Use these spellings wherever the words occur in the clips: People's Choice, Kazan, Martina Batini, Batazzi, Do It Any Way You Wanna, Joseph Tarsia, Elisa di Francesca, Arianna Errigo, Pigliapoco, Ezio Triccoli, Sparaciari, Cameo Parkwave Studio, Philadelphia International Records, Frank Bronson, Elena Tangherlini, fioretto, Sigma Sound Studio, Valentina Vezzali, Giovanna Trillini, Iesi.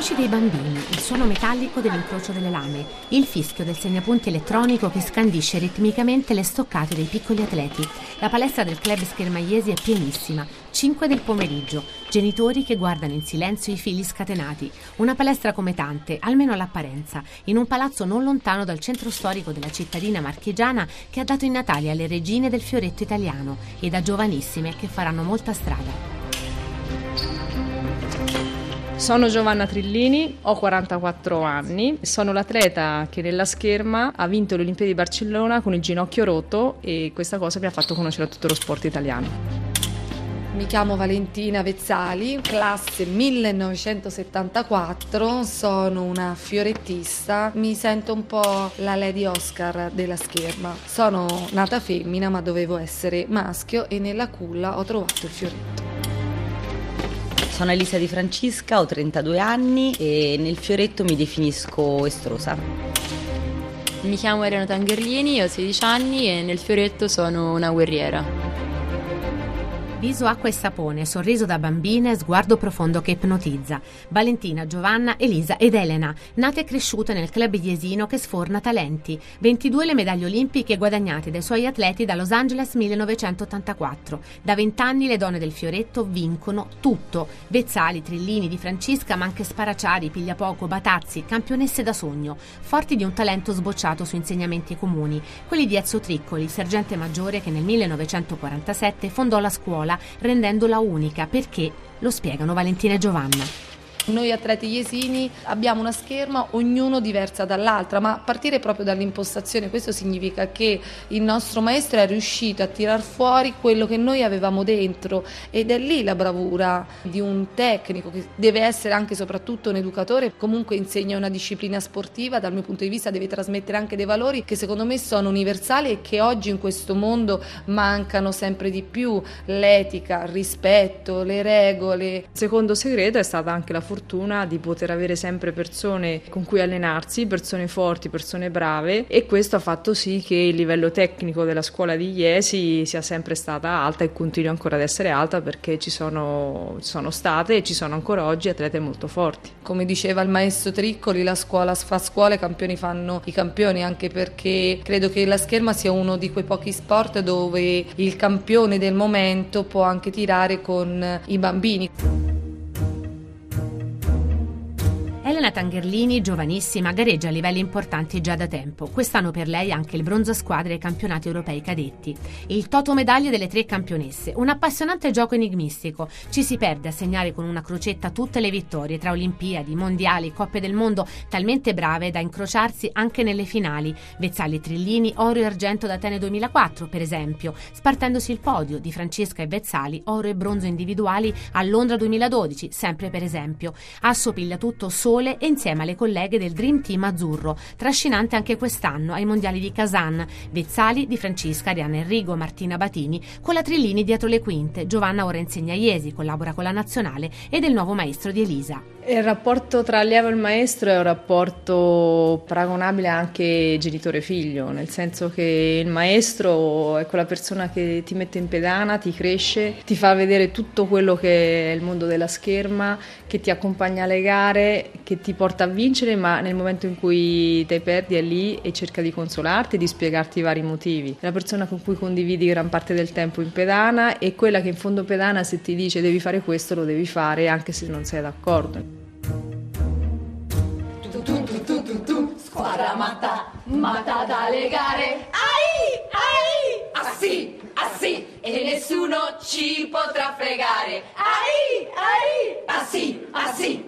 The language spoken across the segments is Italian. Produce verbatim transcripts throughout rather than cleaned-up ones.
voci dei bambini, il suono metallico dell'incrocio delle lame, il fischio del segnapunti elettronico che scandisce ritmicamente le stoccate dei piccoli atleti. La palestra del club schermaiesi è pienissima, cinque del pomeriggio, genitori che guardano in silenzio i figli scatenati. Una palestra come tante, almeno all'apparenza, in un palazzo non lontano dal centro storico della cittadina marchigiana che ha dato i natali alle regine del fioretto italiano e da giovanissime che faranno molta strada. Sono Giovanna Trillini, ho quarantaquattro anni, sono l'atleta che nella scherma ha vinto le Olimpiadi di Barcellona con il ginocchio rotto e questa cosa mi ha fatto conoscere tutto lo sport italiano. Mi chiamo Valentina Vezzali, classe millenovecentosettantaquattro, sono una fiorettista, mi sento un po' la Lady Oscar della scherma. Sono nata femmina ma dovevo essere maschio e nella culla ho trovato il fioretto. Sono Elisa di Francesca, ho trentadue anni e nel fioretto mi definisco estrosa. Mi chiamo Elena Tangherlini, ho sedici anni e nel fioretto sono una guerriera. Viso, acqua e sapone, sorriso da bambine, sguardo profondo che ipnotizza. Valentina, Giovanna, Elisa ed Elena, nate e cresciute nel club iesino che sforna talenti. ventidue le medaglie olimpiche guadagnate dai suoi atleti da Los Angeles millenovecentottantaquattro. Da venti anni le donne del fioretto vincono tutto. Vezzali, Trillini, Di Francesca, ma anche Sparaciari, Pigliapoco, Batazzi, campionesse da sogno, forti di un talento sbocciato su insegnamenti comuni, quelli di Ezio Triccoli, sergente maggiore che nel millenovecentoquarantasette fondò la scuola, rendendola unica, perché lo spiegano Valentina e Giovanna. Noi atleti iesini abbiamo una scherma, ognuno diversa dall'altra, ma a partire proprio dall'impostazione. Questo significa che il nostro maestro è riuscito a tirar fuori quello che noi avevamo dentro ed è lì la bravura di un tecnico che deve essere anche e soprattutto un educatore, comunque insegna una disciplina sportiva, dal mio punto di vista deve trasmettere anche dei valori che secondo me sono universali e che oggi in questo mondo mancano sempre di più: l'etica, il rispetto, le regole. Il secondo segreto è stata anche la fortuna di poter avere sempre persone con cui allenarsi, persone forti, persone brave, e questo ha fatto sì che il livello tecnico della scuola di Iesi sia sempre stata alta e continua ancora ad essere alta, perché ci sono, sono state e ci sono ancora oggi atlete molto forti. Come diceva il maestro Triccoli, la scuola fa scuola, i campioni fanno i campioni, anche perché credo che la scherma sia uno di quei pochi sport dove il campione del momento può anche tirare con i bambini. Elena Tangherlini, giovanissima, gareggia a livelli importanti già da tempo. Quest'anno per lei anche il bronzo a squadre ai campionati europei cadetti. Il toto medaglie delle tre campionesse, un appassionante gioco enigmistico. Ci si perde a segnare con una crocetta tutte le vittorie tra Olimpiadi, Mondiali, Coppe del Mondo, talmente brave da incrociarsi anche nelle finali. Vezzali e Trillini, oro e argento ad Atene duemilaquattro, per esempio, spartendosi il podio. Di Francesca e Vezzali, oro e bronzo individuali a Londra duemiladodici, sempre per esempio. Assopiglia tutto solo e insieme alle colleghe del Dream Team azzurro, trascinante anche quest'anno ai mondiali di Kazan. Vezzali, Di Francesca, Arianna Errigo, Martina Batini, con la Trillini dietro le quinte. Giovanna ora insegna a Iesi, collabora con la nazionale ed è il nuovo maestro di Elisa. Il rapporto tra allievo e il maestro è un rapporto paragonabile anche genitore-figlio, nel senso che il maestro è quella persona che ti mette in pedana, ti cresce, ti fa vedere tutto quello che è il mondo della scherma, che ti accompagna alle gare, che ti porta a vincere, ma nel momento in cui te perdi è lì e cerca di consolarti e di spiegarti i vari motivi. È la persona con cui condividi gran parte del tempo in pedana e quella che in fondo pedana, se ti dice devi fare questo, lo devi fare anche se non sei d'accordo. Squadra matta, matta dalle gare. Ai, ai, assì, assì, e nessuno ci potrà fregare. Ai, ai, assì, assì.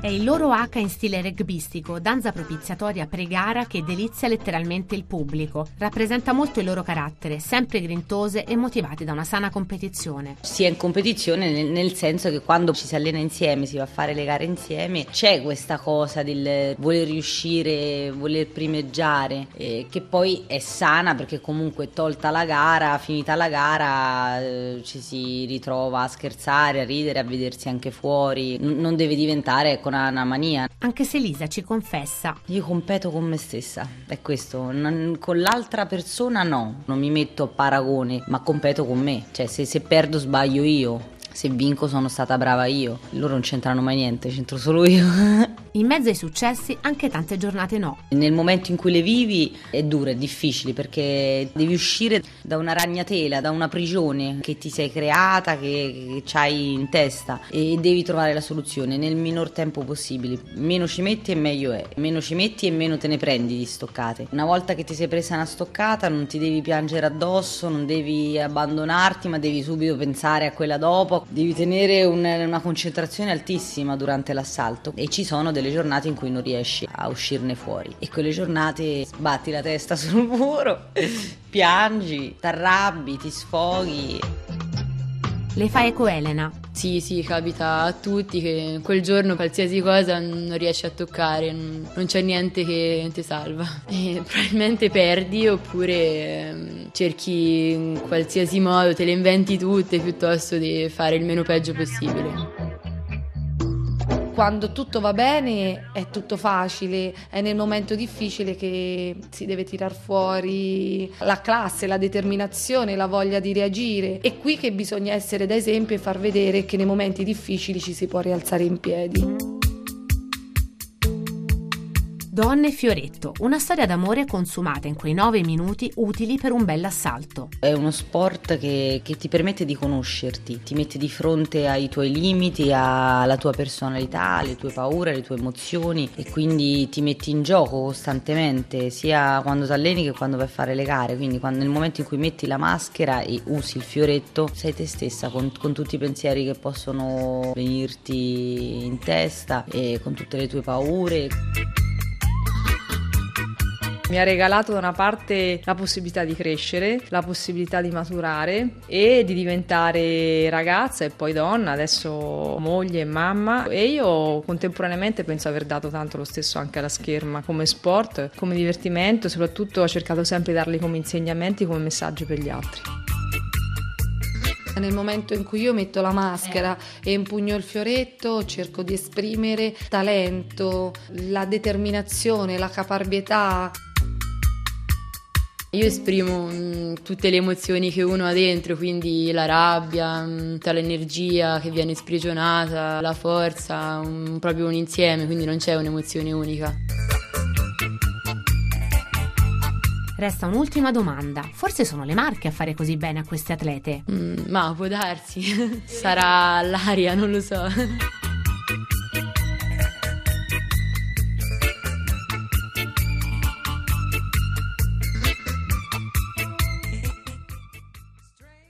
È il loro H in stile rugbyistico, danza propiziatoria pre-gara che delizia letteralmente il pubblico. Rappresenta molto il loro carattere, sempre grintose e motivate da una sana competizione. Si è in competizione nel senso che quando ci si allena insieme, si va a fare le gare insieme, c'è questa cosa del voler riuscire, voler primeggiare, eh, che poi è sana, perché comunque tolta la gara, finita la gara, eh, ci si ritrova a scherzare, a ridere, a vedersi anche fuori. N- non deve diventare con una mania. Anche se Lisa ci confessa: io competo con me stessa, è questo, non, con l'altra persona no, non mi metto a paragone, ma competo con me, cioè se, se perdo sbaglio io. se vinco sono stata brava io, loro non c'entrano mai niente, c'entro solo io. In mezzo ai successi anche tante giornate no. Nel momento in cui le vivi è duro, è difficile, perché devi uscire da una ragnatela, da una prigione che ti sei creata, che, che hai in testa, e devi trovare la soluzione nel minor tempo possibile. Meno ci metti e meglio è, meno ci metti e meno te ne prendi di stoccate. Una volta che ti sei presa una stoccata non ti devi piangere addosso, non devi abbandonarti, ma devi subito pensare a quella dopo, devi tenere un, una concentrazione altissima durante l'assalto, e ci sono delle giornate in cui non riesci a uscirne fuori, e quelle giornate sbatti la testa sul muro, piangi, t'arrabbi, ti sfoghi. Le fa eco Elena. Sì, sì, capita a tutti che quel giorno qualsiasi cosa non riesci a toccare, non c'è niente che ti salva. E probabilmente perdi, oppure cerchi in qualsiasi modo, te le inventi tutte piuttosto di fare il meno peggio possibile. Quando tutto va bene è tutto facile, è nel momento difficile che si deve tirar fuori la classe, la determinazione, la voglia di reagire. È qui che bisogna essere da esempio e far vedere che nei momenti difficili ci si può rialzare in piedi. Donne e Fioretto, una storia d'amore consumata in quei nove minuti utili per un bell'assalto. È uno sport che, che ti permette di conoscerti, ti mette di fronte ai tuoi limiti, alla tua personalità, alle tue paure, alle tue emozioni, e quindi ti metti in gioco costantemente, sia quando ti alleni che quando vai a fare le gare. Quindi quando, nel momento in cui metti la maschera e usi il fioretto, sei te stessa, con, con tutti i pensieri che possono venirti in testa e con tutte le tue paure. Mi ha regalato da una parte la possibilità di crescere, la possibilità di maturare e di diventare ragazza e poi donna, adesso moglie e mamma, e io contemporaneamente penso aver dato tanto lo stesso anche alla scherma, come sport, come divertimento, soprattutto ho cercato sempre di darli come insegnamenti, come messaggi per gli altri. Nel momento in cui io metto la maschera e impugno il fioretto, cerco di esprimere talento, la determinazione, la caparbietà. Io esprimo mh, tutte le emozioni che uno ha dentro, quindi la rabbia, mh, tutta l'energia che viene sprigionata, la forza, mh, proprio un insieme, quindi non c'è un'emozione unica. Resta un'ultima domanda. Forse sono le marche a fare così bene a queste atlete? Mm, ma può darsi. Sarà l'aria, non lo so.